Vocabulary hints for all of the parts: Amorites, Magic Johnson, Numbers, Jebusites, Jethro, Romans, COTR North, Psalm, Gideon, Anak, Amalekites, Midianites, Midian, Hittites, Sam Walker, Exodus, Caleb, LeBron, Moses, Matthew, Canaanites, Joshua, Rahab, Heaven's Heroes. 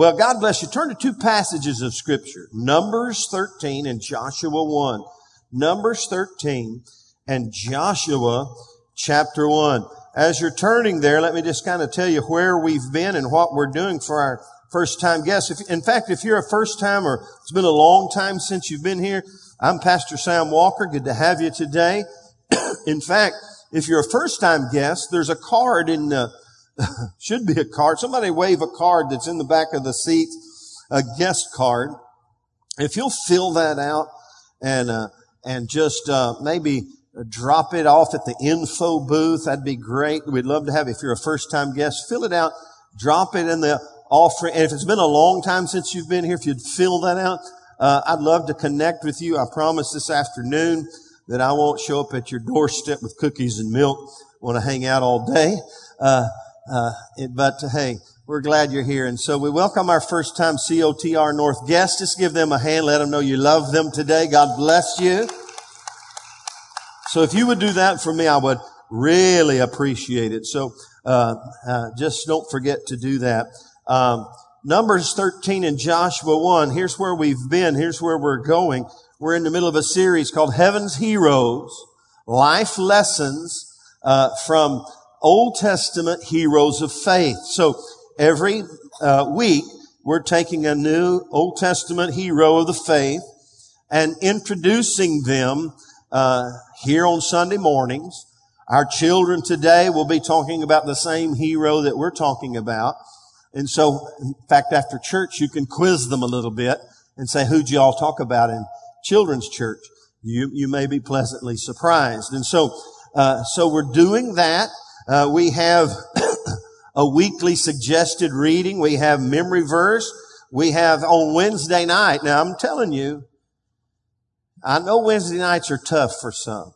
Well, God bless you. Turn to two passages of Scripture, Numbers 13 and Joshua 1. Numbers 13 and Joshua chapter 1. As you're turning there, let me just kind of tell you where we've been and what we're doing for our first-time guests. In fact, if you're a first-timer, it's been a long time since you've been here, I'm Pastor Sam Walker. Good to have you today. In fact, if you're a first-time guest, there's a card in the should be a card. Somebody wave a card that's in the back of the seat, a guest card. If you'll fill that out and just maybe drop it off at the info booth, that'd be great. We'd love to have it. If you're a first-time guest, fill it out, drop it in the offering. And if it's been a long time since you've been here, if you'd fill that out, I'd love to connect with you. I promise this afternoon that I won't show up at your doorstep with cookies and milk. I want to hang out all day. But hey, we're glad you're here. And so we welcome our first time COTR North guests. Just give them a hand. Let them know you love them today. God bless you. So if you would do that for me, I would really appreciate it. So, just don't forget to do that. Numbers 13 and Joshua 1. Here's where we've been. Here's where we're going. We're in the middle of a series called Heaven's Heroes, Life Lessons, from Old Testament heroes of faith. So every week we're taking a new Old Testament hero of the faith and introducing them here on Sunday mornings. Our children today will be talking about the same hero that we're talking about. And so, in fact, after church, you can quiz them a little bit and say, who'd you all talk about in children's church? You may be pleasantly surprised. And so, we're doing that. We have a weekly suggested reading. We have memory verse. We have on Wednesday night. Now, I'm telling you, I know Wednesday nights are tough for some.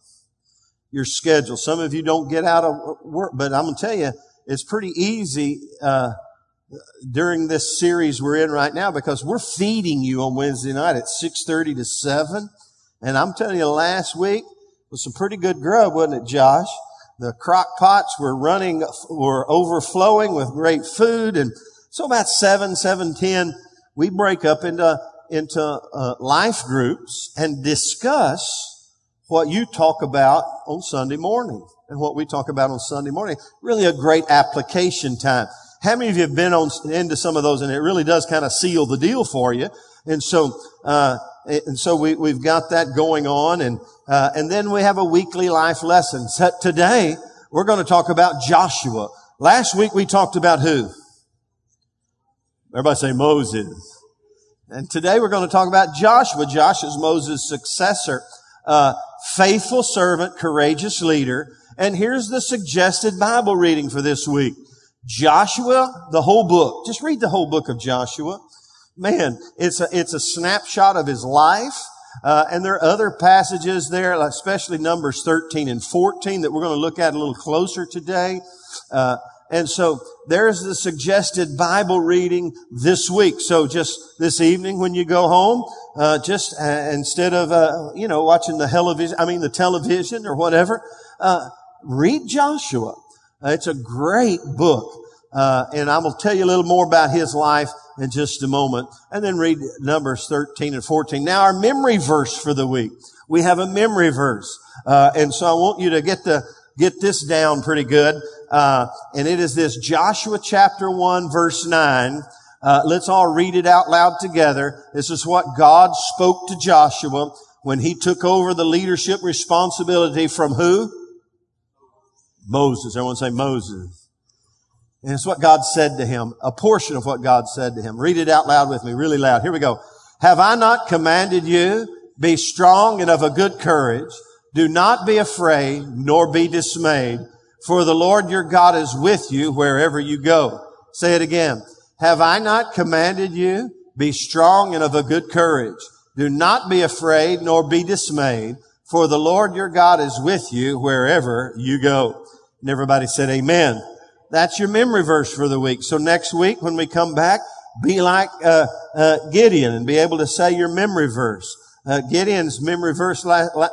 Your schedule. Some of you don't get out of work, but I'm going to tell you, it's pretty easy, during this series we're in right now, because we're feeding you on Wednesday night at 6:30 to 7. And I'm telling you, last week was some pretty good grub, wasn't it, Josh? The crock pots were overflowing with great food. And so about 7:10, we break up into life groups and discuss what you talk about on Sunday morning and what we talk about on Sunday morning. Really a great application time. How many of you have been into some of those, and it really does kind of seal the deal for you? And so, we've got that going on, and then we have a weekly life lesson. Today, we're going to talk about Joshua. Last week we talked about who? Everybody say Moses. And today we're going to talk about Joshua. Joshua's Moses' successor, faithful servant, courageous leader. And here's the suggested Bible reading for this week. Joshua, the whole book. Just read the whole book of Joshua. Man, it's a snapshot of his life. And there are other passages there, especially Numbers 13 and 14 that we're going to look at a little closer today. And so there's the suggested Bible reading this week. So just this evening when you go home, instead of, watching the television or whatever, read Joshua. It's a great book. And I will tell you a little more about his life in just a moment. And then read Numbers 13 and 14. Now our memory verse for the week. We have a memory verse. And so I want you to get this down pretty good. And it is this, Joshua chapter 1 verse 9. Let's all read it out loud together. This is what God spoke to Joshua when he took over the leadership responsibility from who? Moses. Everyone say Moses. And it's what God said to him, a portion of what God said to him. Read it out loud with me, really loud. Here we go. Have I not commanded you? Be strong and of a good courage. Do not be afraid, nor be dismayed. For the Lord your God is with you wherever you go. Say it again. Have I not commanded you? Be strong and of a good courage. Do not be afraid, nor be dismayed. For the Lord your God is with you wherever you go. And everybody said amen. That's your memory verse for the week. So next week when we come back, be like Gideon and be able to say your memory verse. Gideon's memory verse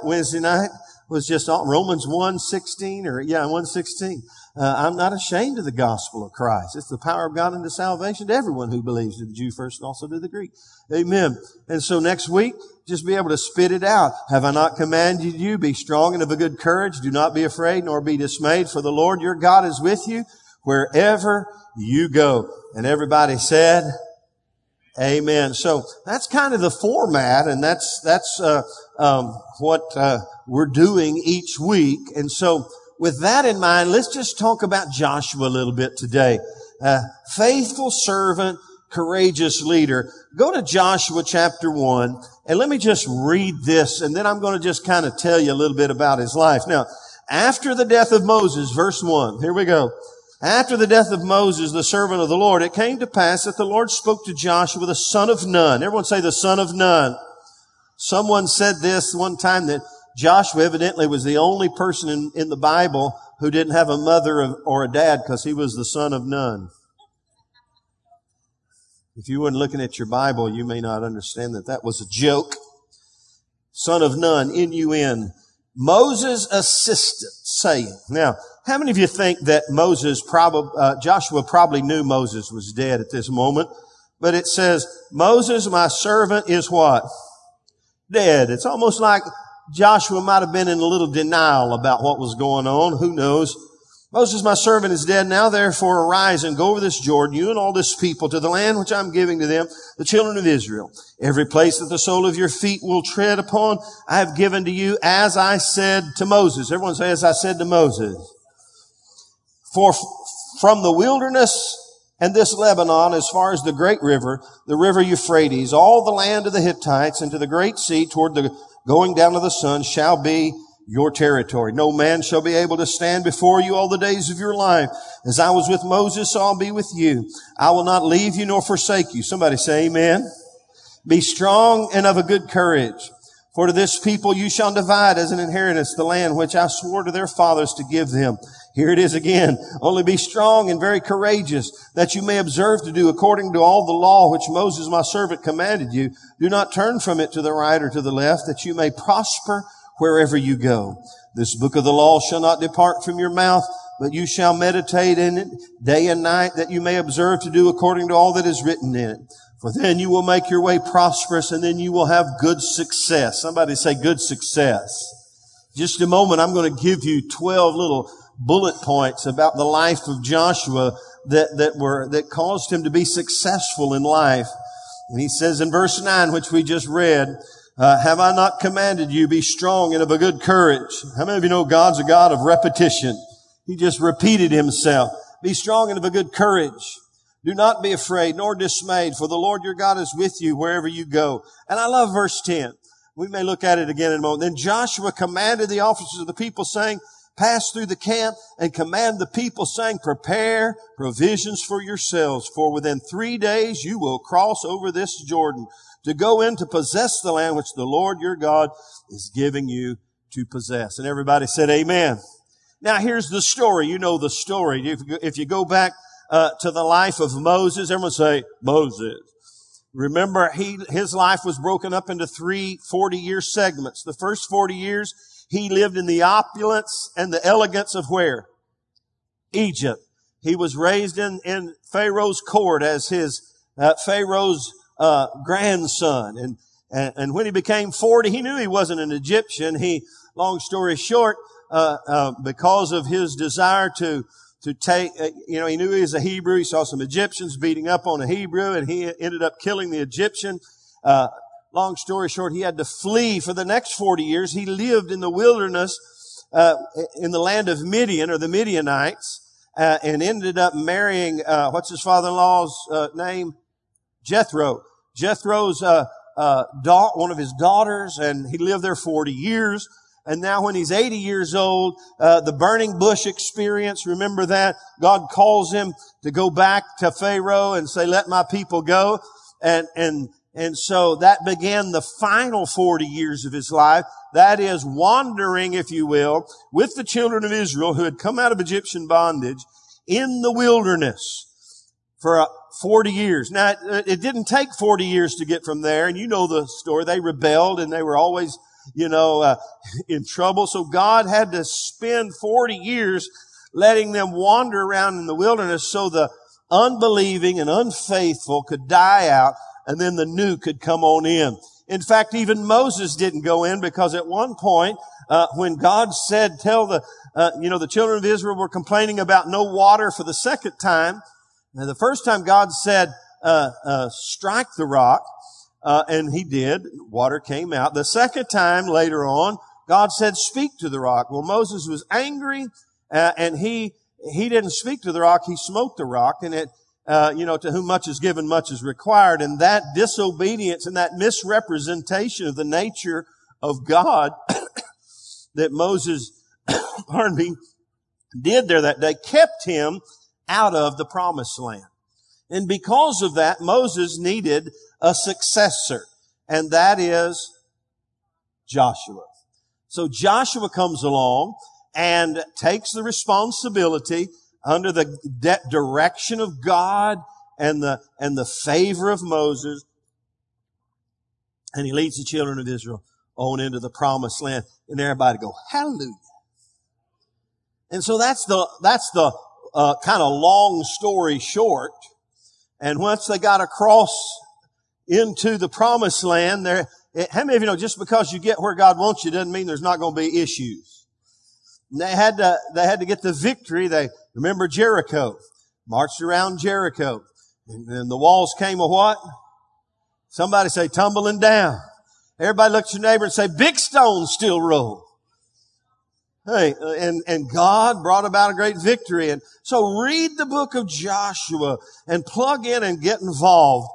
Wednesday night was just Romans 1:16 1:16. I'm not ashamed of the gospel of Christ. It's the power of God unto salvation to everyone who believes, to the Jew first and also to the Greek. Amen. And so next week, just be able to spit it out. Have I not commanded you, be strong and of a good courage. Do not be afraid nor be dismayed, for the Lord your God is with you wherever you go. And everybody said, amen. So that's kind of the format, and that's what we're doing each week. And so with that in mind, let's just talk about Joshua a little bit today. Faithful servant, courageous leader. Go to Joshua chapter 1, and let me just read this, and then I'm going to just kind of tell you a little bit about his life. Now, after the death of Moses, verse 1, here we go. After the death of Moses, the servant of the Lord, it came to pass that the Lord spoke to Joshua, the son of Nun. Everyone say the son of Nun. Someone said this one time that Joshua evidently was the only person in the Bible who didn't have a mother or a dad because he was the son of Nun. If you weren't looking at your Bible, you may not understand that that was a joke. Son of Nun, N-U-N. Moses' assistant, saying. Now, how many of you think that Joshua probably knew Moses was dead at this moment? But it says, Moses, my servant, is what? Dead. It's almost like Joshua might have been in a little denial about what was going on. Who knows? Moses, my servant, is dead. Now, therefore, arise and go over this Jordan, you and all this people, to the land which I'm giving to them, the children of Israel. Every place that the sole of your feet will tread upon, I have given to you, as I said to Moses. Everyone say, as I said to Moses. For from the wilderness and this Lebanon, as far as the great river, the river Euphrates, all the land of the Hittites, and to the great sea, toward the going down of the sun, shall be your territory. No man shall be able to stand before you all the days of your life. As I was with Moses, so I'll be with you. I will not leave you nor forsake you. Somebody say amen. Be strong and of a good courage. For to this people you shall divide as an inheritance the land which I swore to their fathers to give them. Here it is again. Only be strong and very courageous, that you may observe to do according to all the law which Moses my servant commanded you. Do not turn from it to the right or to the left, that you may prosper wherever you go. This book of the law shall not depart from your mouth, but you shall meditate in it day and night, that you may observe to do according to all that is written in it. For then you will make your way prosperous, and then you will have good success. Somebody say good success. Just a moment, I'm going to give you 12 little bullet points about the life of Joshua that caused him to be successful in life. And he says in verse 9, which we just read, have I not commanded you, be strong and of a good courage? How many of you know God's a God of repetition? He just repeated himself. Be strong and of a good courage. Do not be afraid nor dismayed, for the Lord your God is with you wherever you go. And I love verse 10. We may look at it again in a moment. Then Joshua commanded the officers of the people, saying, pass through the camp and command the people, saying, prepare provisions for yourselves, for within 3 days you will cross over this Jordan, to go in to possess the land which the Lord your God is giving you to possess. And everybody said amen. Now here's the story. You know the story. If you go back to the life of Moses, everyone say Moses. Remember, his life was broken up into three 40-year segments. The first 40 years, he lived in the opulence and the elegance of where? Egypt. He was raised in Pharaoh's court as his Pharaoh's grandson. And when he became 40, he knew he wasn't an Egyptian. He, long story short, because of his desire to take, he knew he was a Hebrew. He saw some Egyptians beating up on a Hebrew, and he ended up killing the Egyptian. Long story short, he had to flee for the next 40 years. He lived in the wilderness, in the land of Midian, or the Midianites, and ended up marrying, what's his father-in-law's name? Jethro. Jethro's one of his daughters, and he lived there 40 years. And now when he's 80 years old, the burning bush experience, remember that? God calls him to go back to Pharaoh and say, let my people go. And so that began the final 40 years of his life. That is wandering, if you will, with the children of Israel who had come out of Egyptian bondage in the wilderness for 40 years. Now, it didn't take 40 years to get from there, and you know the story. They rebelled, and they were always, in trouble. So God had to spend 40 years letting them wander around in the wilderness so the unbelieving and unfaithful could die out and then the new could come on in. In fact, even Moses didn't go in because at one point, when God said, tell the children of Israel were complaining about no water for the second time. Now, the first time God said, strike the rock, and he did. Water came out. The second time later on, God said, speak to the rock. Well, Moses was angry, and he didn't speak to the rock. He smote the rock, and it, to whom much is given, much is required. And that disobedience and that misrepresentation of the nature of God that Moses, did there that day kept him out of the promised land. And because of that, Moses needed a successor, and that is Joshua. So Joshua comes along and takes the responsibility under the direction of God and the favor of Moses, and he leads the children of Israel on into the promised land, and everybody go, hallelujah. And so that's the kind of long story short. And once they got across into the promised land, how many of you know just because you get where God wants you doesn't mean there's not going to be issues? And they had to get the victory. They remember Jericho, marched around Jericho, and then the walls came a what? Somebody say tumbling down. Everybody look at your neighbor and say big stones still roll. Hey, and God brought about a great victory. And so read the book of Joshua and plug in and get involved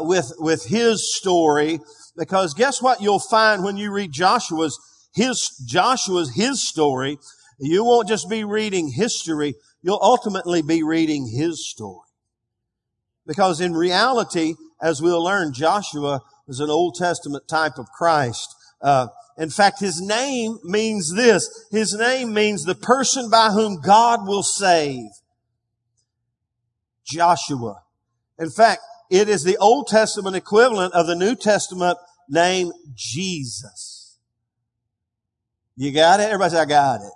with his story, because guess what you'll find when you read Joshua's story? You won't just be reading history, you'll ultimately be reading his story. Because in reality, as we'll learn, Joshua was an Old Testament type of Christ. In fact, his name means this. His name means the person by whom God will save. Joshua. In fact, it is the Old Testament equivalent of the New Testament name Jesus. You got it? Everybody say, I got it.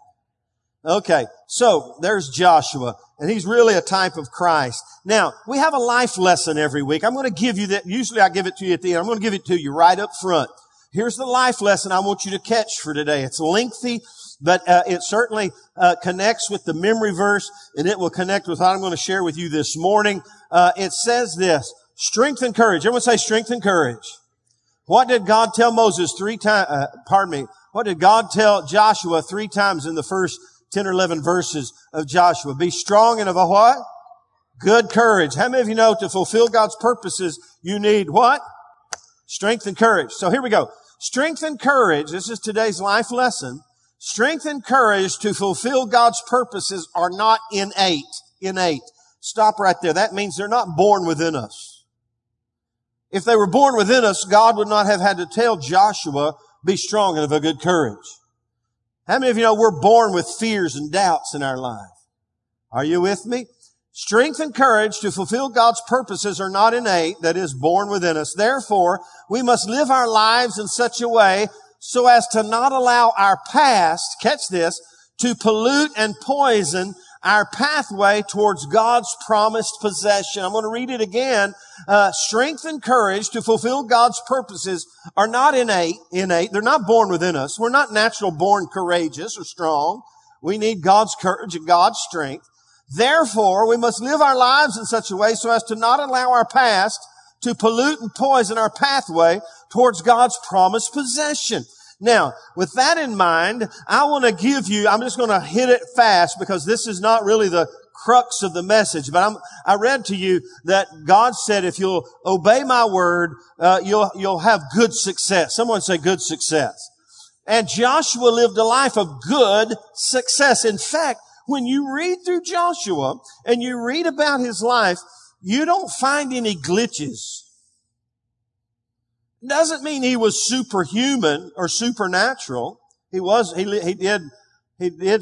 Okay, so there's Joshua, and he's really a type of Christ. Now, we have a life lesson every week. I'm going to give you that. Usually I give it to you at the end. I'm going to give it to you right up front. Here's the life lesson I want you to catch for today. It's lengthy, but it certainly connects with the memory verse, and it will connect with what I'm going to share with you this morning. It says this, strength and courage. Everyone say strength and courage. What did God tell Moses what did God tell Joshua three times in the first 10 or 11 verses of Joshua? Be strong and of a what? Good courage. How many of you know to fulfill God's purposes, you need what? Strength and courage. So here we go. Strength and courage. This is today's life lesson. Strength and courage to fulfill God's purposes are not innate. Innate. Stop right there. That means they're not born within us. If they were born within us, God would not have had to tell Joshua, be strong and of a good courage. How many of you know we're born with fears and doubts in our life? Are you with me? Strength and courage to fulfill God's purposes are not innate, that is, born within us. Therefore, we must live our lives in such a way so as to not allow our past, catch this, to pollute and poison our pathway towards God's promised possession. I'm going to read it again. Strength and courage to fulfill God's purposes are not innate. They're not born within us. We're not natural born courageous or strong. We need God's courage and God's strength. Therefore, we must live our lives in such a way so as to not allow our past to pollute and poison our pathway towards God's promised possession. Now, with that in mind, I'm just going to hit it fast because this is not really the crux of the message. But I read to you that God said, if you'll obey my word, you'll have good success. Someone say good success. And Joshua lived a life of good success. In fact, when you read through Joshua and you read about his life, you don't find any glitches. It doesn't mean he was superhuman or supernatural. He did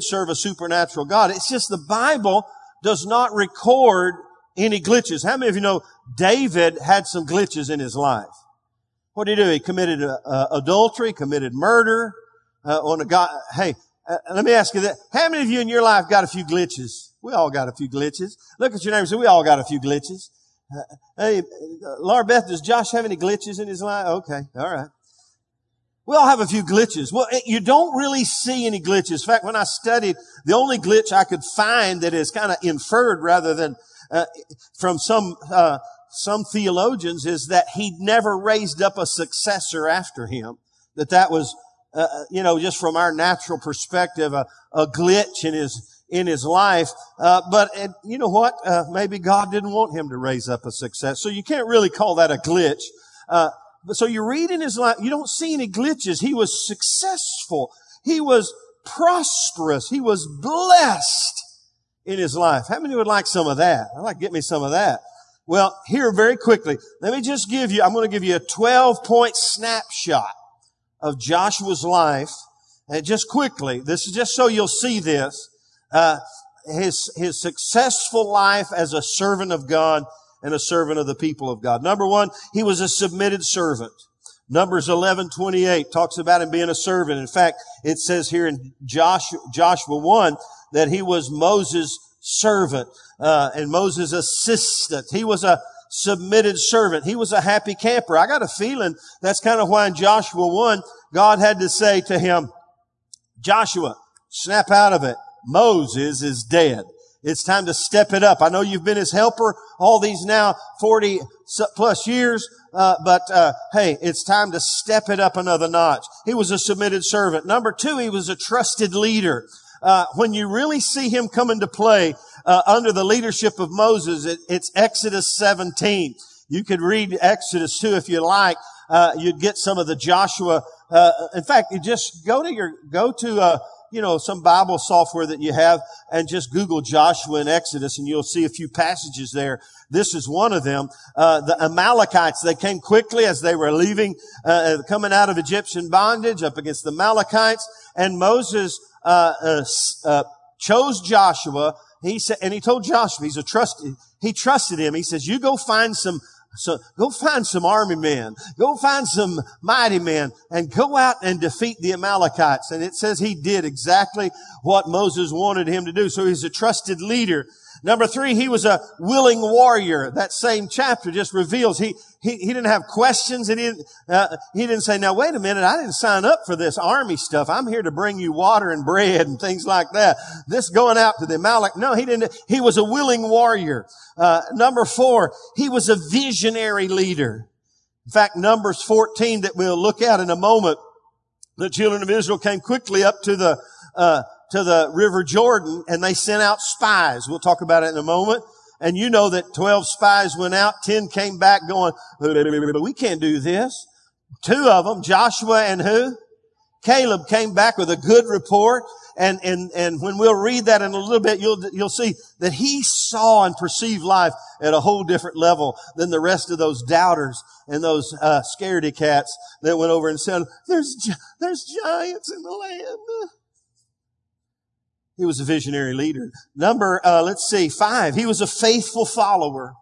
serve a supernatural God. It's just the Bible does not record any glitches. How many of you know David had some glitches in his life? What did he do? He committed adultery, committed murder. Let me ask you that. How many of you in your life got a few glitches? We all got a few glitches. Look at your neighbor and say, we all got a few glitches. Hey, Laura Beth, does Josh have any glitches in his life? Okay, all right. We all have a few glitches. Well, you don't really see any glitches. In fact, when I studied, the only glitch I could find that is kind of inferred rather than from some theologians is that he never raised up a successor after him. That was, just from our natural perspective, a glitch in his life. But you know what? Maybe God didn't want him to raise up a successor. So you can't really call that a glitch. So you read in his life, you don't see any glitches. He was successful. He was prosperous. He was blessed in his life. How many would like some of that? I'd like to get me some of that. Well, here very quickly, I'm going to give you a 12-point snapshot of Joshua's life. And just quickly, this is just so you'll see this, his successful life as a servant of God and a servant of the people of God. Number one, he was a submitted servant. Numbers 11:28 talks about him being a servant. In fact, it says here in Joshua 1 that he was Moses' servant and Moses' assistant. He was a submitted servant. He was a happy camper. I got a feeling that's kind of why in Joshua 1, God had to say to him, Joshua, snap out of it. Moses is dead. It's time to step it up. I know you've been his helper all these now 40 plus years, but hey, it's time to step it up another notch. He was a submitted servant. Number two, he was a trusted leader. When you really see him come into play under the leadership of Moses, it's Exodus 17. You could read Exodus 2 if you like. You'd get some of the Joshua. In fact, you just go to some Bible software that you have and just Google Joshua and Exodus and you'll see a few passages there. This is one of them. The Amalekites, they came quickly as they were leaving, coming out of Egyptian bondage up against the Amalekites. And Moses, chose Joshua. He said, and he told Joshua, he trusted him. He says, you go find some army men, go find some mighty men, and go out and defeat the Amalekites. And it says he did exactly what Moses wanted him to do. So he's a trusted leader. Number three, he was a willing warrior. That same chapter just reveals he didn't have questions. He didn't say, now wait a minute, I didn't sign up for this army stuff. I'm here to bring you water and bread and things like that. This going out to the Amalek. No, he didn't. He was a willing warrior. Number four, he was a visionary leader. In fact, Numbers 14 that we'll look at in a moment, the children of Israel came quickly up to the River Jordan, and they sent out spies. We'll talk about it in a moment. And you know that 12 spies went out, 10 came back going, we can't do this. Two of them, Joshua and who? Caleb, came back with a good report. And when we'll read that in a little bit, you'll see that he saw and perceived life at a whole different level than the rest of those doubters and those, scaredy cats that went over and said, there's giants in the land. He was a visionary leader. Number, five. He was a faithful follower.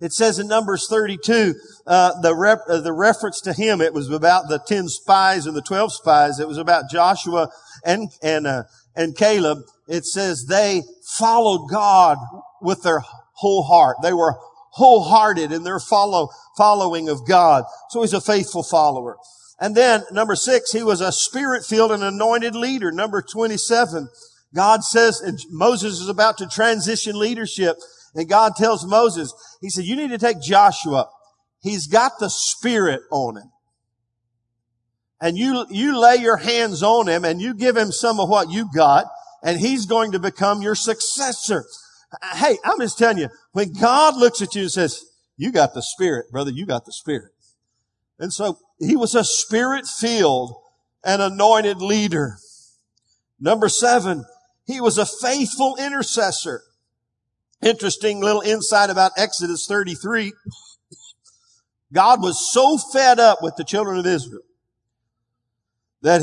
It says in Numbers 32, the reference to him, it was about the 10 spies and the 12 spies. It was about Joshua and Caleb. It says they followed God with their whole heart. They were wholehearted in their following of God. So he's a faithful follower. And then number six, he was a spirit-filled and anointed leader. Number 27. God says, and Moses is about to transition leadership, and God tells Moses, he said, you need to take Joshua. He's got the Spirit on him. And you lay your hands on him and you give him some of what you got, and he's going to become your successor. Hey, I'm just telling you, when God looks at you and says, you got the Spirit, brother, you got the Spirit. And so he was a Spirit-filled and anointed leader. Number seven, he was a faithful intercessor. Interesting little insight about Exodus 33. God was so fed up with the children of Israel that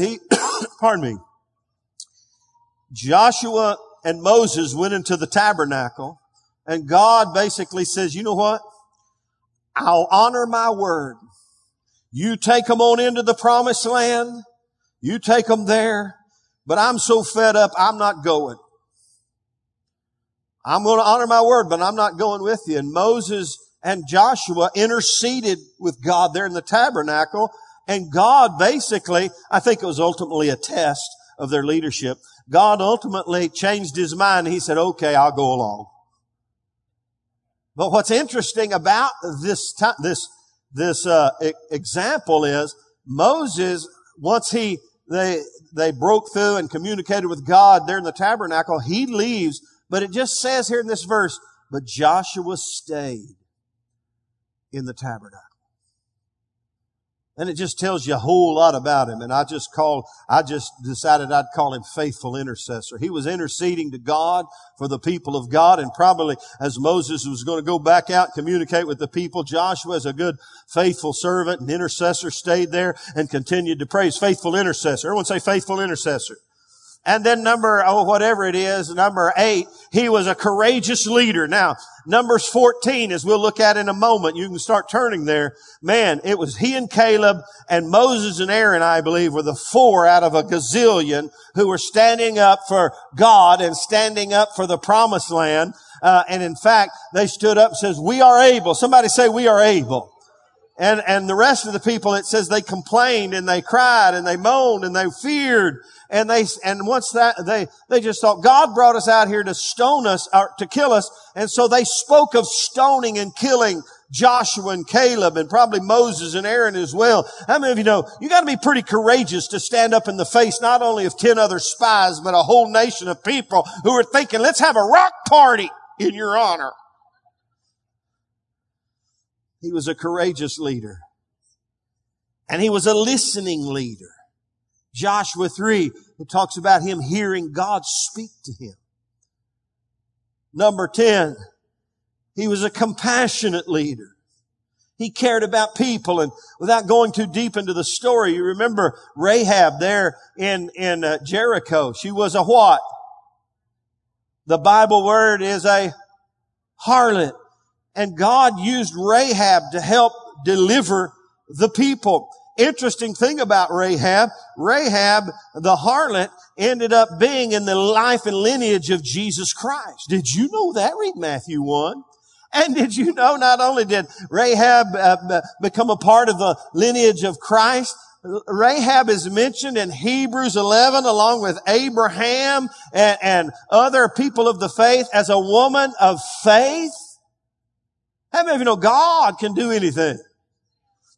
Joshua and Moses went into the tabernacle, and God basically says, you know what? I'll honor my word. You take them on into the promised land. You take them there. but I'm so fed up, I'm not going. I'm going to honor my word, but I'm not going with you. And Moses and Joshua interceded with God there in the tabernacle. And God basically, I think it was ultimately a test of their leadership. God ultimately changed his mind. He said, okay, I'll go along. But what's interesting about this example is Moses, once they broke through and communicated with God there in the tabernacle, he leaves. But it just says here in this verse, but Joshua stayed in the tabernacle. And it just tells you a whole lot about him. And I just decided I'd call him faithful intercessor. He was interceding to God for the people of God. And probably as Moses was going to go back out, communicate with the people, Joshua, as a good faithful servant and intercessor, stayed there and continued to praise. Faithful intercessor. Everyone say faithful intercessor. And then number eight, he was a courageous leader. Now, Numbers 14, as we'll look at in a moment, you can start turning there. Man, it was he and Caleb and Moses and Aaron, I believe, were the four out of a gazillion who were standing up for God and standing up for the promised land. And in fact, they stood up and says, we are able. Somebody say, we are able. And the rest of the people, it says they complained and they cried and they moaned and they feared. And once they just thought, God brought us out here to stone us or to kill us. And so they spoke of stoning and killing Joshua and Caleb and probably Moses and Aaron as well. How many of you know, you gotta be pretty courageous to stand up in the face not only of 10 other spies, but a whole nation of people who are thinking, let's have a rock party in your honor. He was a courageous leader. And he was a listening leader. Joshua 3, it talks about him hearing God speak to him. Number 10, he was a compassionate leader. He cared about people, and without going too deep into the story, you remember Rahab there in Jericho. She was a what? The Bible word is a harlot. And God used Rahab to help deliver the people. Interesting thing about Rahab, the harlot, ended up being in the life and lineage of Jesus Christ. Did you know that? Read Matthew 1. And did you know not only did Rahab become a part of the lineage of Christ, Rahab is mentioned in Hebrews 11 along with Abraham and other people of the faith as a woman of faith. How many of you know God can do anything?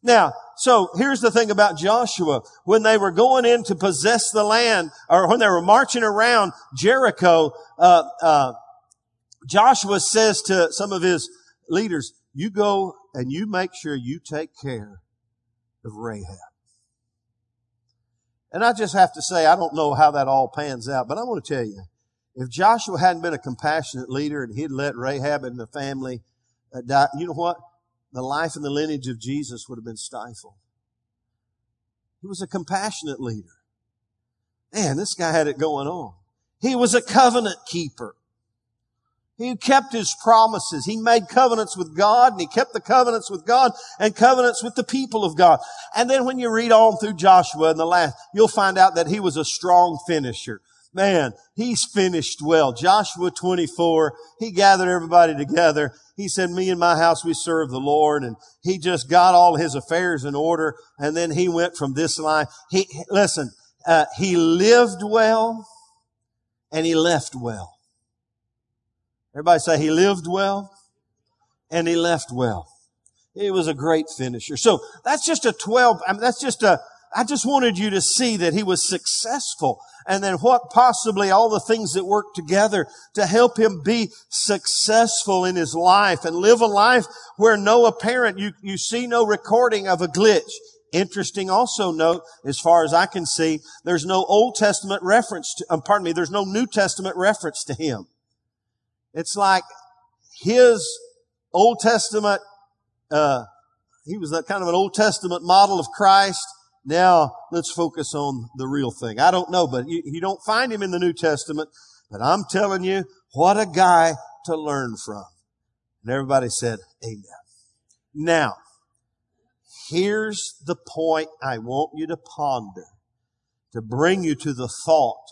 Now, so here's the thing about Joshua. When they were going in to possess the land, or when they were marching around Jericho, Joshua says to some of his leaders, you go and you make sure you take care of Rahab. And I just have to say, I don't know how that all pans out, but I want to tell you, if Joshua hadn't been a compassionate leader and he'd let Rahab and the family die, you know what? The life and the lineage of Jesus would have been stifled. He was a compassionate leader. Man, this guy had it going on. He was a covenant keeper. He kept his promises. He made covenants with God, and he kept the covenants with God and covenants with the people of God. And then when you read on through Joshua and the last, you'll find out that he was a strong finisher. Man, he's finished well. Joshua 24, he gathered everybody together. He said, me and my house, we serve the Lord. And he just got all his affairs in order. And then he went from this life. He lived well and he left well. Everybody say he lived well and he left well. He was a great finisher. So that's just a 12. I mean, I just wanted you to see that he was successful, and then what possibly all the things that work together to help him be successful in his life and live a life where no apparent, you see no recording of a glitch. Interesting also note, as far as I can see, there's no Old Testament reference to, there's no New Testament reference to him. It's like his Old Testament, he was that kind of an Old Testament model of Christ. Now, let's focus on the real thing. I don't know, but you don't find him in the New Testament. But I'm telling you, what a guy to learn from. And everybody said, amen. Now, here's the point I want you to ponder, to bring you to the thought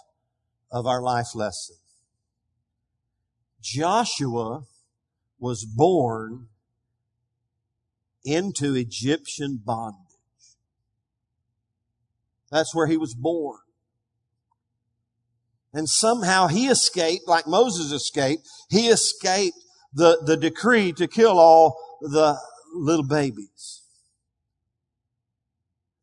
of our life lesson. Joshua was born into Egyptian bondage. That's where he was born. And somehow he escaped, like Moses escaped, he escaped the decree to kill all the little babies.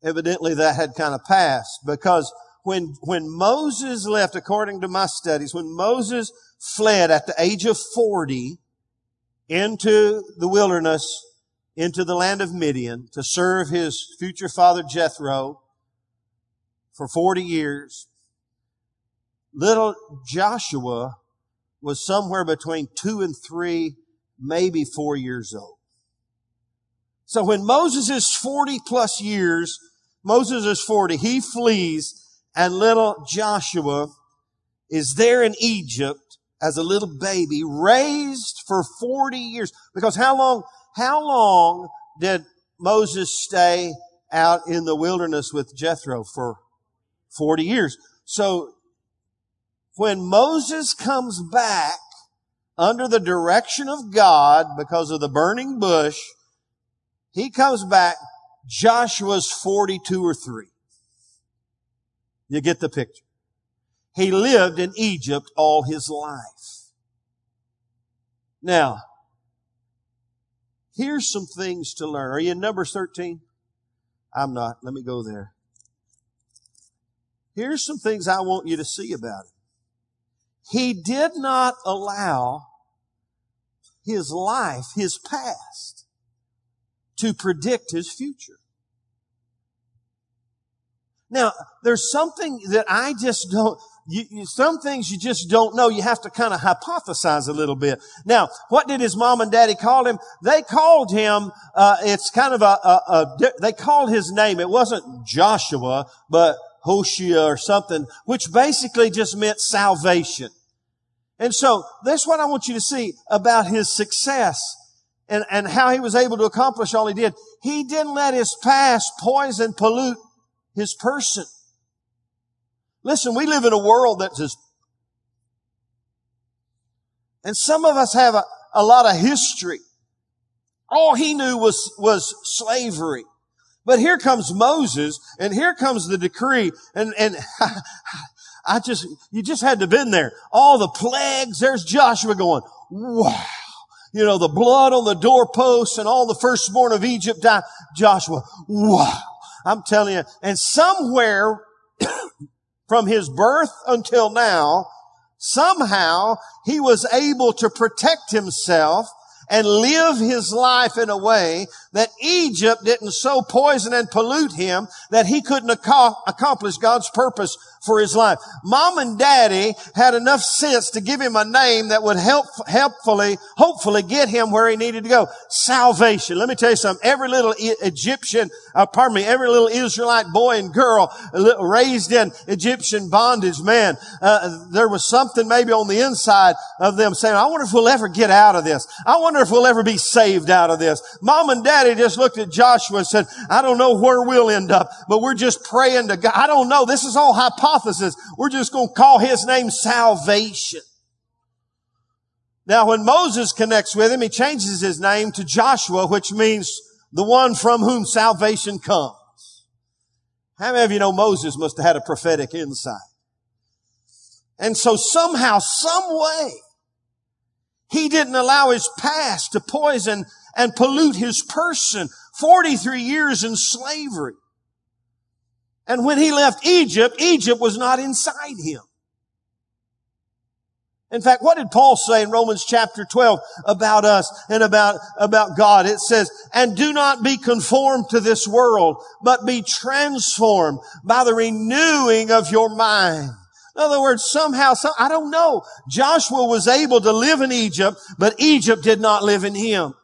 Evidently that had kind of passed, because when Moses left, according to my studies, when Moses fled at the age of 40 into the wilderness, into the land of Midian, to serve his future father Jethro for 40 years, little Joshua was somewhere between 2 and 3, maybe 4 years old. So when Moses is 40 plus years, Moses is 40, he flees, and little Joshua is there in Egypt as a little baby, raised for 40 years. Because how long did Moses stay out in the wilderness with Jethro? For 40 years. So when Moses comes back under the direction of God because of the burning bush, he comes back, Joshua's 42 or 3. You get the picture. He lived in Egypt all his life. Now, here's some things to learn. Are you in Numbers 13? I'm not. Let me go there. Here's some things I want you to see about him. He did not allow his life, his past, to predict his future. Now, there's something that I just don't, some things you just don't know. You have to kind of hypothesize a little bit. Now, what did his mom and daddy call him? They called him, it's kind of they called his name. It wasn't Joshua, but Hoshia or something, which basically just meant salvation. And so that's what I want you to see about his success and how he was able to accomplish all he did. He didn't let his past poison, pollute his person. Listen, we live in a world that's just... And some of us have a lot of history. All he knew was slavery. But here comes Moses, and here comes the decree, and you just had to have been there. All the plagues, there's Joshua going, wow. You know, the blood on the doorposts and all the firstborn of Egypt died. Joshua, wow. I'm telling you, and somewhere from his birth until now, somehow he was able to protect himself and live his life in a way that Egypt didn't so poison and pollute him that he couldn't accomplish God's purpose for his life. Mom and daddy had enough sense to give him a name that would hopefully get him where he needed to go. Salvation. Let me tell you something. Every little every little Israelite boy and girl raised in Egyptian bondage, man, there was something maybe on the inside of them saying, I wonder if we'll ever get out of this. I wonder if we'll ever be saved out of this. Mom and daddy just looked at Joshua and said, I don't know where we'll end up, but we're just praying to God. I don't know. This is all hypothesis. We're just going to call his name salvation. Now, when Moses connects with him, he changes his name to Joshua, which means the one from whom salvation comes. How many of you know Moses must have had a prophetic insight? And so somehow, some way, he didn't allow his past to poison and pollute his person. 43 years in slavery. And when he left Egypt, Egypt was not inside him. In fact, what did Paul say in Romans chapter 12 about us and about God? It says, and do not be conformed to this world, but be transformed by the renewing of your mind. In other words, I don't know. Joshua was able to live in Egypt, but Egypt did not live in him.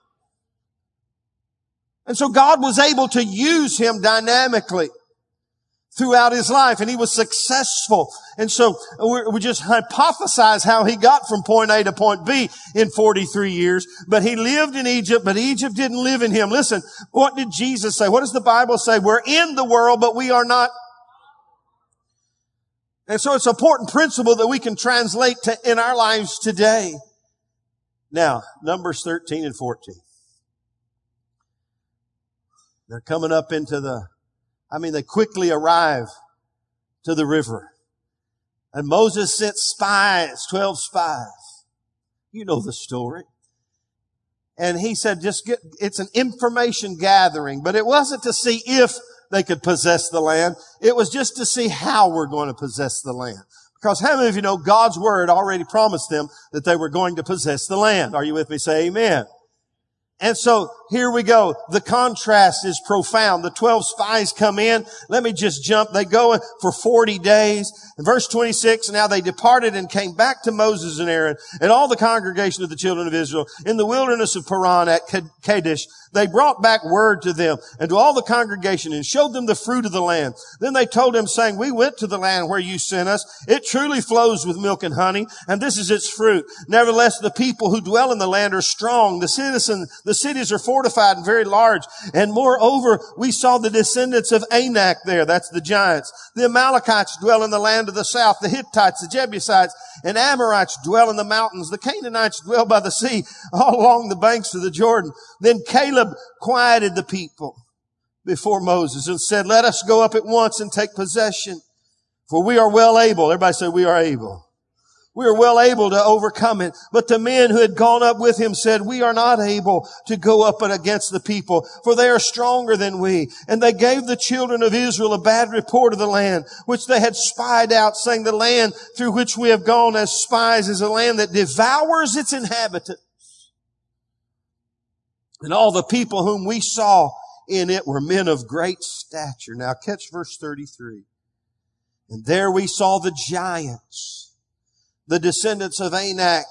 And so God was able to use him dynamically throughout his life, and he was successful. And so we just hypothesize how he got from point A to point B in 43 years. But he lived in Egypt, but Egypt didn't live in him. Listen, what did Jesus say? What does the Bible say? We're in the world, but we are not. And so it's an important principle that we can translate to in our lives today. Now, Numbers 13 and 14. They're coming up into they quickly arrive to the river. And Moses sent 12 spies. You know the story. And he said, it's an information gathering, but it wasn't to see if they could possess the land. It was just to see how we're going to possess the land. Because how many of you know God's word already promised them that they were going to possess the land? Are you with me? Say amen. And so here we go. The contrast is profound. The 12 spies come in. Let me just jump. They go for 40 days. In verse 26, now they departed and came back to Moses and Aaron and all the congregation of the children of Israel in the wilderness of Paran at Kadesh. They brought back word to them and to all the congregation and showed them the fruit of the land. Then they told them, saying, we went to the land where you sent us. It truly flows with milk and honey, and this is its fruit. Nevertheless, the people who dwell in the land are strong. The cities are fortified and very large. And moreover, we saw the descendants of Anak there. That's the giants. The Amalekites dwell in the land of the south. The Hittites, the Jebusites, and Amorites dwell in the mountains. The Canaanites dwell by the sea, all along the banks of the Jordan. Then Caleb quieted the people before Moses and said, let us go up at once and take possession, for we are well able. Everybody say, we are able. We are well able to overcome it. But the men who had gone up with him said, we are not able to go up against the people, for they are stronger than we. And they gave the children of Israel a bad report of the land, which they had spied out, saying, the land through which we have gone as spies is a land that devours its inhabitants. And all the people whom we saw in it were men of great stature. Now catch verse 33. And there we saw the giants. The descendants of Anak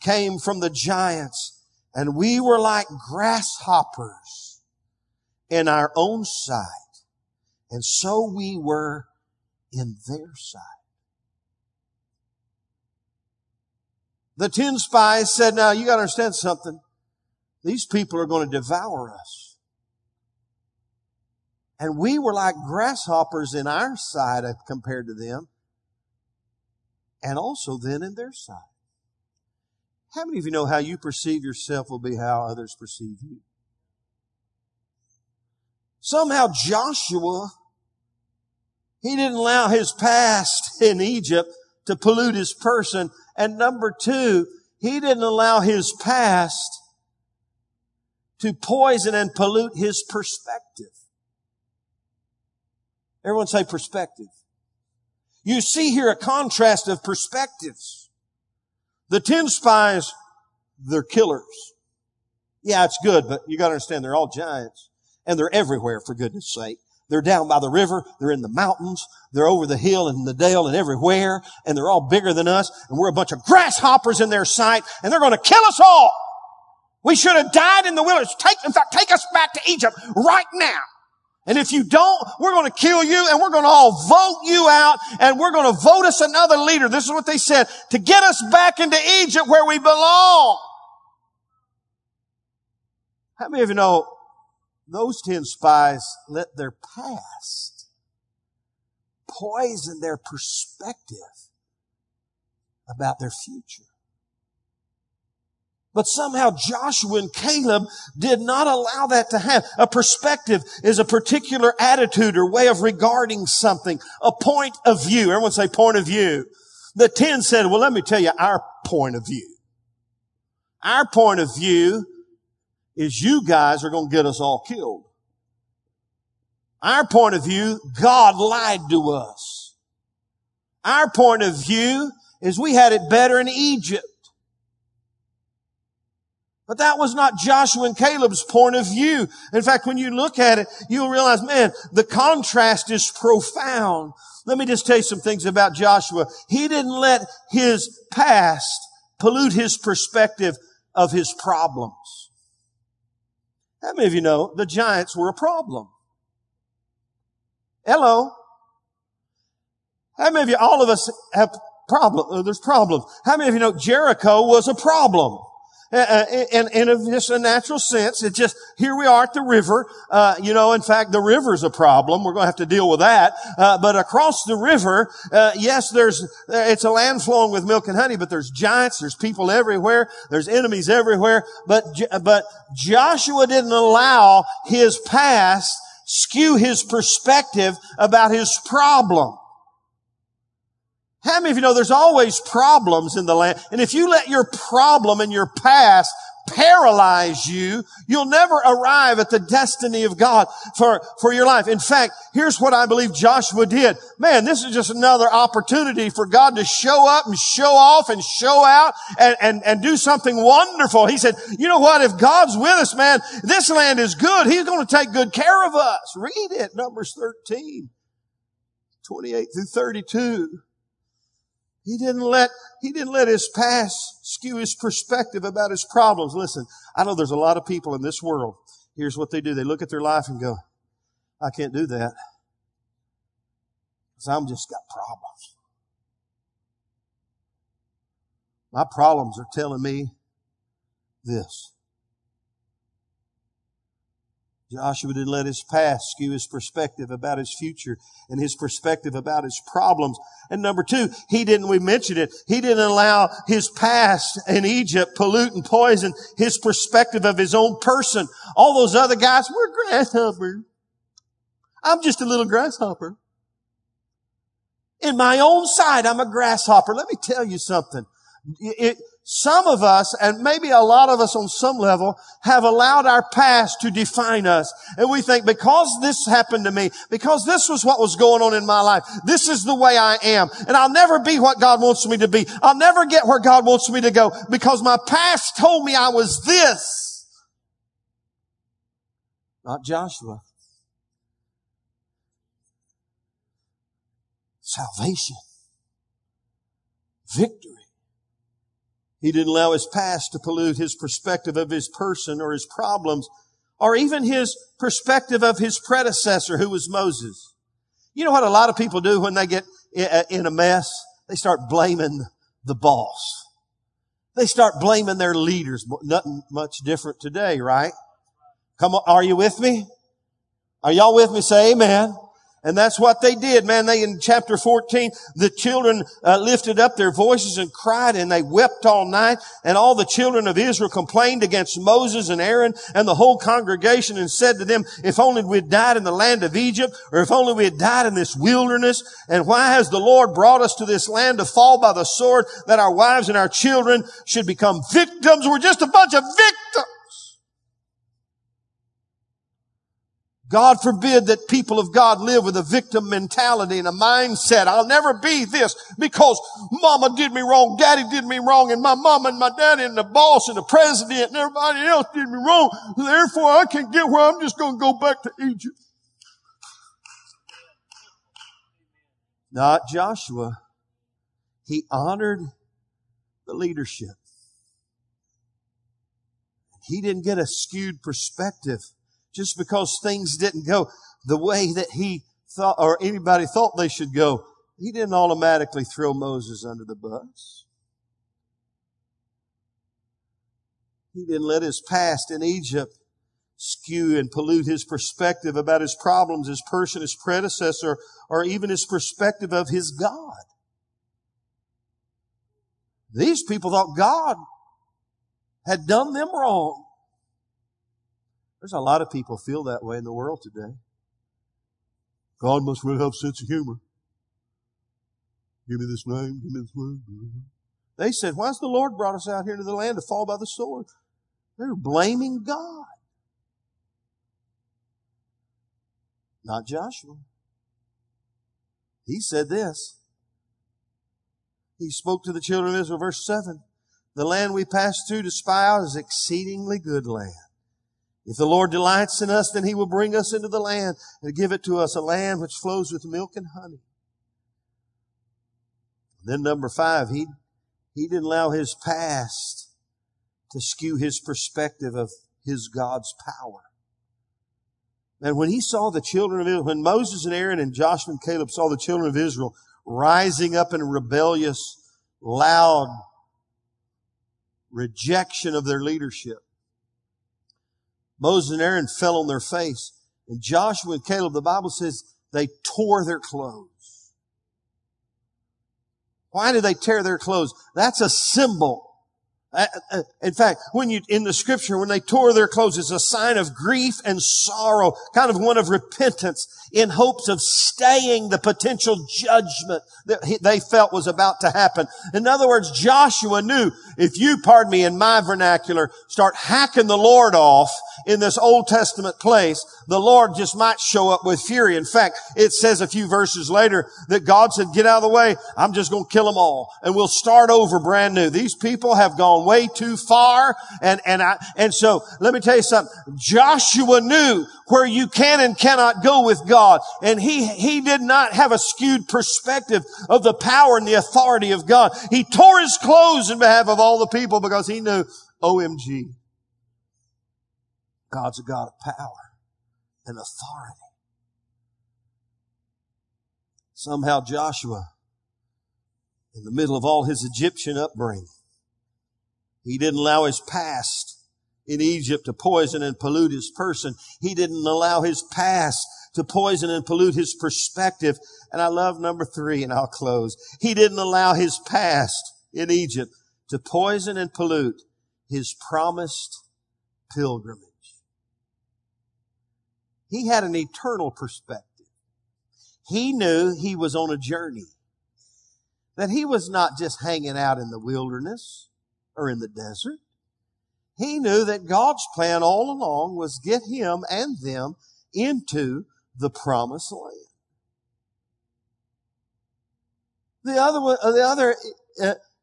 came from the giants, and we were like grasshoppers in our own sight, and so we were in their sight. The 10 spies said, now you got to understand something. These people are going to devour us. And we were like grasshoppers in our sight compared to them. And also then in their sight. How many of you know how you perceive yourself will be how others perceive you? Somehow Joshua, he didn't allow his past in Egypt to pollute his person. And number two, he didn't allow his past to poison and pollute his perspective. Everyone say perspective. You see here a contrast of perspectives. The 10 spies, they're killers. Yeah, it's good, but you got to understand they're all giants. And they're everywhere, for goodness sake. They're down by the river. They're in the mountains. They're over the hill and the dale and everywhere. And they're all bigger than us. And we're a bunch of grasshoppers in their sight. And they're going to kill us all. We should have died in the wilderness. Take us back to Egypt right now. And if you don't, we're going to kill you, and we're going to all vote you out, and we're going to vote us another leader. This is what they said, to get us back into Egypt where we belong. How many of you know those 10 spies let their past poison their perspective about their future? But somehow Joshua and Caleb did not allow that to happen. A perspective is a particular attitude or way of regarding something. A point of view. Everyone say point of view. The 10 said, well, let me tell you our point of view. Our point of view is you guys are going to get us all killed. Our point of view, God lied to us. Our point of view is we had it better in Egypt. But that was not Joshua and Caleb's point of view. In fact, when you look at it, you'll realize, man, the contrast is profound. Let me just tell you some things about Joshua. He didn't let his past pollute his perspective of his problems. How many of you know the giants were a problem? Hello. How many of you, all of us have problems? There's problems. How many of you know Jericho was a problem? And in just a natural sense, it's just, here we are at the river. In fact, the river's a problem. We're going to have to deal with that. But across the river, yes, it's a land flowing with milk and honey, but there's giants, there's people everywhere, there's enemies everywhere. But Joshua didn't allow his past skew his perspective about his problem. How many of you know there's always problems in the land? And if you let your problem and your past paralyze you, you'll never arrive at the destiny of God for your life. In fact, here's what I believe Joshua did. Man, this is just another opportunity for God to show up and show off and show out and do something wonderful. He said, you know what? If God's with us, man, this land is good. He's going to take good care of us. Read it, Numbers 13, 28 through 32. He didn't let his past skew his perspective about his problems. Listen, I know there's a lot of people in this world. Here's what they do. They look at their life and go, I can't do that because I'm just got problems. My problems are telling me this. Joshua didn't let his past skew his perspective about his future and his perspective about his problems. And number two, he didn't allow his past in Egypt pollute and poison his perspective of his own person. All those other guys, we're grasshoppers. I'm just a little grasshopper. In my own sight, I'm a grasshopper. Let me tell you something. Some of us, and maybe a lot of us on some level, have allowed our past to define us. And we think, because this happened to me, because this was what was going on in my life, this is the way I am. And I'll never be what God wants me to be. I'll never get where God wants me to go because my past told me I was this. Not Joshua. Salvation. Victory. He didn't allow his past to pollute his perspective of his person or his problems or even his perspective of his predecessor, who was Moses. You know what a lot of people do when they get in a mess? They start blaming the boss. They start blaming their leaders. Nothing much different today, right? Come on, are you with me? Are y'all with me? Say amen. And that's what they did, man. In chapter 14, the children lifted up their voices and cried, and they wept all night. And all the children of Israel complained against Moses and Aaron and the whole congregation and said to them, if only we had died in the land of Egypt, or if only we had died in this wilderness. And why has the Lord brought us to this land to fall by the sword, that our wives and our children should become victims? We're just a bunch of victims. God forbid that people of God live with a victim mentality and a mindset. I'll never be this because mama did me wrong, daddy did me wrong, and my mama and my daddy and the boss and the president and everybody else did me wrong. Therefore, I can't get where I'm just going to go back to Egypt. Not Joshua. He honored the leadership. He didn't get a skewed perspective just because things didn't go the way that he thought or anybody thought they should go. He didn't automatically throw Moses under the bus. He didn't let his past in Egypt skew and pollute his perspective about his problems, his person, his predecessor, or even his perspective of his God. These people thought God had done them wrong. There's a lot of people feel that way in the world today. God must really have a sense of humor. Give me this name, give me this word. They said, why has the Lord brought us out here to the land to fall by the sword? They're blaming God. Not Joshua. He said this. He spoke to the children of Israel, verse 7. The land we passed through to spy out is exceedingly good land. If the Lord delights in us, then He will bring us into the land and give it to us, a land which flows with milk and honey. And then number 5, he didn't allow his past to skew his perspective of his God's power. And when he saw the children of Israel, when Moses and Aaron and Joshua and Caleb saw the children of Israel rising up in rebellious, loud rejection of their leadership. Moses and Aaron fell on their face. And Joshua and Caleb, the Bible says, they tore their clothes. Why did they tear their clothes? That's a symbol. In fact, in the scripture, when they tore their clothes, it's a sign of grief and sorrow, kind of one of repentance in hopes of staying the potential judgment that they felt was about to happen. In other words, Joshua knew, if you, pardon me, in my vernacular, start hacking the Lord off in this Old Testament place, the Lord just might show up with fury. In fact, it says a few verses later that God said, get out of the way, I'm just going to kill them all, and we'll start over brand new. These people have gone way too far. And so let me tell you something. Joshua knew where you can and cannot go with God. And he did not have a skewed perspective of the power and the authority of God. He tore his clothes in behalf of all the people because he knew, OMG, God's a God of power and authority. Somehow Joshua, in the middle of all his Egyptian upbringing, he didn't allow his past in Egypt to poison and pollute his person. He didn't allow his past to poison and pollute his perspective. And I love number 3, and I'll close. He didn't allow his past in Egypt to poison and pollute his promised pilgrimage. He had an eternal perspective. He knew he was on a journey, that he was not just hanging out in the wilderness or in the desert. He knew that God's plan all along was get him and them into the promised land. The other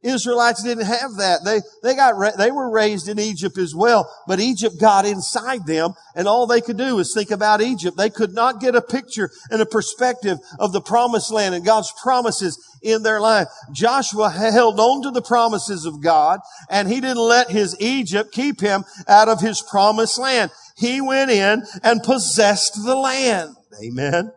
Israelites didn't have that. They were raised in Egypt as well, but Egypt got inside them, and all they could do was think about Egypt. They could not get a picture and a perspective of the promised land and God's promises in their life. Joshua held on to the promises of God, and he didn't let his Egypt keep him out of his promised land. He went in and possessed the land. Amen.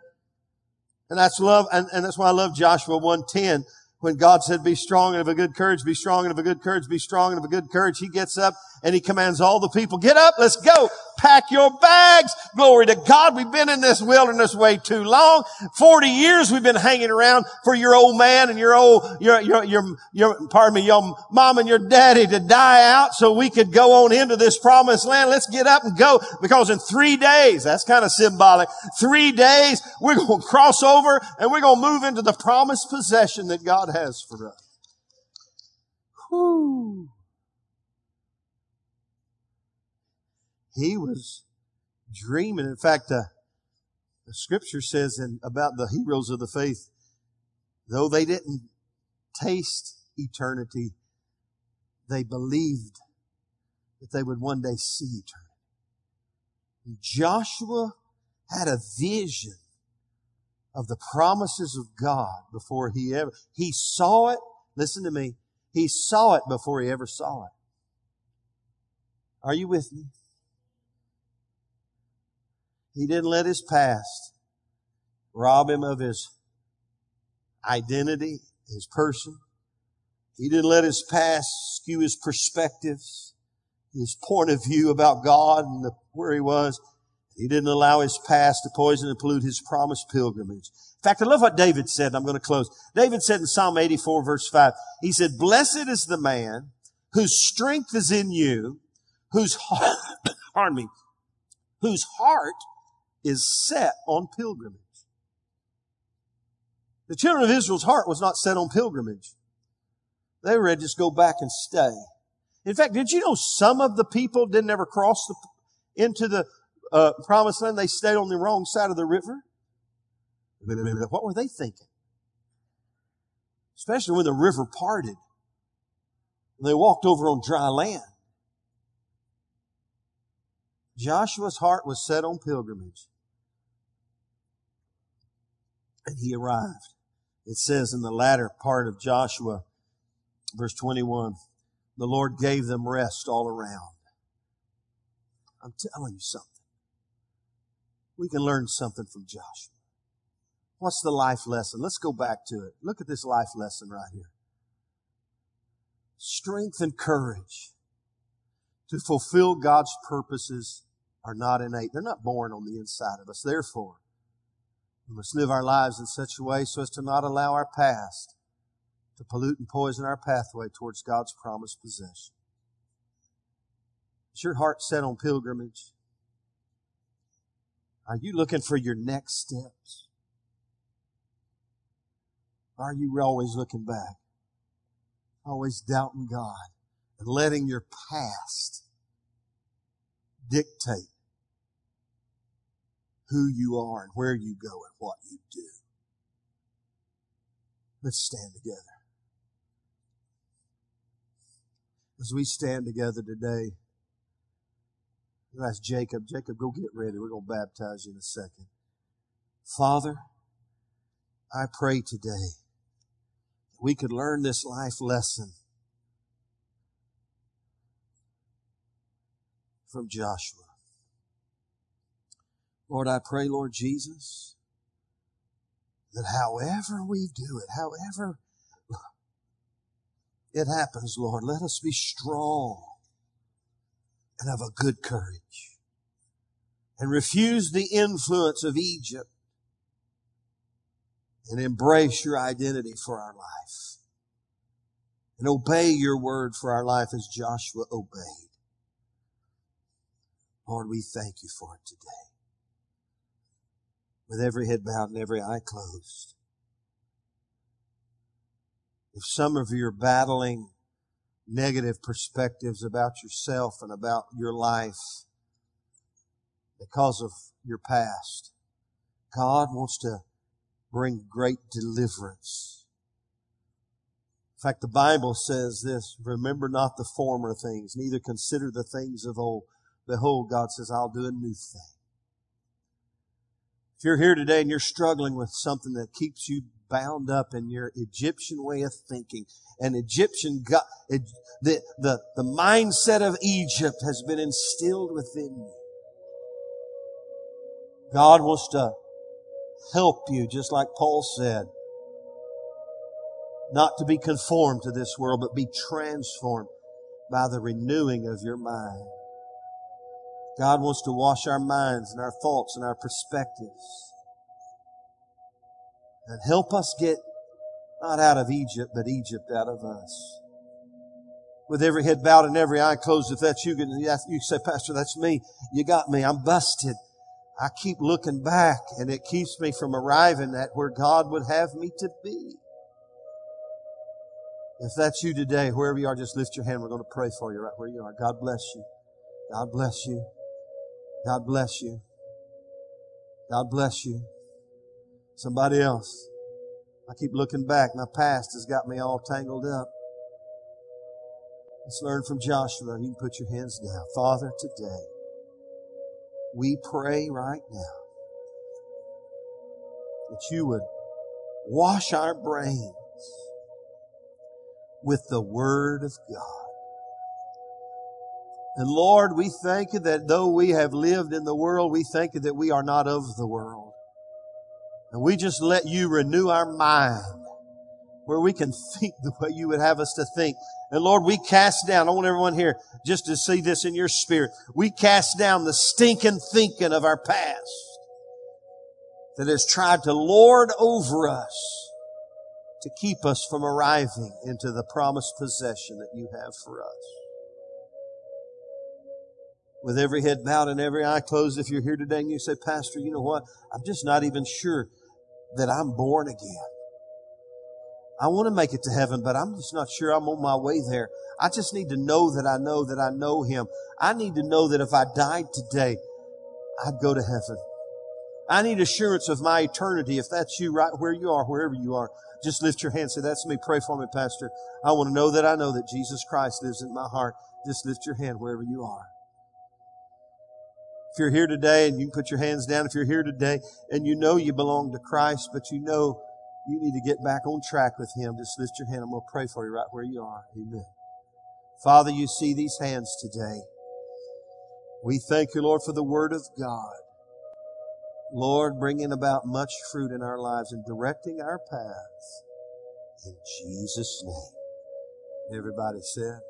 And that's love, and that's why I love Joshua 1:10. When God said, be strong and of a good courage, be strong and of a good courage, be strong and of a good courage, he gets up and he commands all the people, get up, let's go, pack your bags. Glory to God, we've been in this wilderness way too long. 40 years we've been hanging around for your old man and your mom and your daddy to die out so we could go on into this promised land. Let's get up and go, because in 3 days, that's kind of symbolic, 3 days we're going to cross over and we're going to move into the promised possession that God has for us. Whew. He was dreaming. In fact, the scripture says about the heroes of the faith, though they didn't taste eternity, they believed that they would one day see eternity. And Joshua had a vision of the promises of God before he saw it. Listen to me. He saw it before he ever saw it. Are you with me? He didn't let his past rob him of his identity, his person. He didn't let his past skew his perspectives, his point of view about God and where he was. He didn't allow his past to poison and pollute his promised pilgrimage. In fact, I love what David said, and I'm going to close. David said in Psalm 84, verse 5, he said, blessed is the man whose strength is in you, whose heart is set on pilgrimage. The children of Israel's heart was not set on pilgrimage. They were ready to just go back and stay. In fact, did you know some of the people didn't ever cross into the promised land? They stayed on the wrong side of the river. What were they thinking? Especially when the river parted and they walked over on dry land. Joshua's heart was set on pilgrimage, and he arrived. It says in the latter part of Joshua, verse 21, the Lord gave them rest all around. I'm telling you something. We can learn something from Joshua. What's the life lesson? Let's go back to it. Look at this life lesson right here. Strength and courage to fulfill God's purposes are not innate. They're not born on the inside of us. Therefore, we must live our lives in such a way so as to not allow our past to pollute and poison our pathway towards God's promised possession. Is your heart set on pilgrimage? Are you looking for your next steps? Are you always looking back? Always doubting God and letting your past dictate who you are and where you go and what you do. Let's stand together. As we stand together today, that's Jacob. Jacob, go get ready. We're going to baptize you in a second. Father, I pray today that we could learn this life lesson from Joshua. Lord, I pray, Lord Jesus, that however we do it, however it happens, Lord, let us be strong and have a good courage and refuse the influence of Egypt and embrace your identity for our life and obey your word for our life as Joshua obeyed. Lord, we thank you for it today. With every head bowed and every eye closed. If some of you are battling negative perspectives about yourself and about your life because of your past, God wants to bring great deliverance. In fact, the Bible says this, remember not the former things, neither consider the things of old. Behold, God says, I'll do a new thing. If you're here today and you're struggling with something that keeps you bound up in your Egyptian way of thinking, an Egyptian God, the mindset of Egypt has been instilled within you. God wants to help you, just like Paul said, not to be conformed to this world, but be transformed by the renewing of your mind. God wants to wash our minds and our thoughts and our perspectives and help us get not out of Egypt, but Egypt out of us. With every head bowed and every eye closed, if that's you, you say, Pastor, that's me. You got me. I'm busted. I keep looking back and it keeps me from arriving at where God would have me to be. If that's you today, wherever you are, just lift your hand. We're going to pray for you right where you are. God bless you. God bless you. God bless you. God bless you. Somebody else. I keep looking back. My past has got me all tangled up. Let's learn from Joshua. You can put your hands down. Father, today, we pray right now that you would wash our brains with the Word of God. And Lord, we thank you that though we have lived in the world, we thank you that we are not of the world. And we just let you renew our mind where we can think the way you would have us to think. And Lord, we cast down, I want everyone here just to see this in your spirit. We cast down the stinking thinking of our past that has tried to lord over us to keep us from arriving into the promised possession that you have for us. With every head bowed and every eye closed, if you're here today and you say, Pastor, you know what? I'm just not even sure that I'm born again. I want to make it to heaven, but I'm just not sure I'm on my way there. I just need to know that I know that I know Him. I need to know that if I died today, I'd go to heaven. I need assurance of my eternity. If that's you right where you are, wherever you are, just lift your hand and say, that's me. Pray for me, Pastor. I want to know that Jesus Christ lives in my heart. Just lift your hand wherever you are. If you're here today, and you can put your hands down, if you're here today and you know you belong to Christ, but you know you need to get back on track with Him, just lift your hand. I'm going to pray for you right where you are. Amen. Father, you see these hands today. We thank you, Lord, for the Word of God. Lord, bringing about much fruit in our lives and directing our paths in Jesus' name. Everybody said,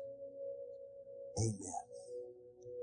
Amen.